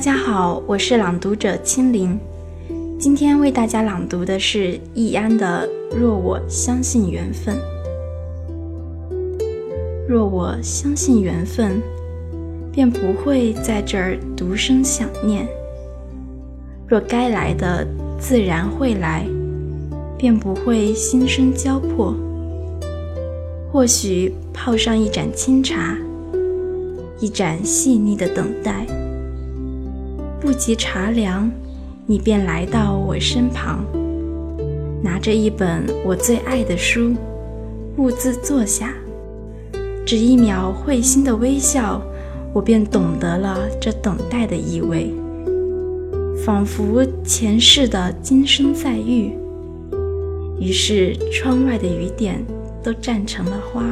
大家好，我是朗读者青林，今天为大家朗读的是易安的《若我相信缘分》。若我相信缘分，便不会在这儿独生想念；若该来的自然会来，便不会心生交迫。或许泡上一盏清茶，一盏细腻的等待，不及茶凉，你便来到我身旁，拿着一本我最爱的书，兀自坐下，只一秒会心的微笑，我便懂得了这等待的意味，仿佛前世的今生再遇。于是窗外的雨点都绽成了花。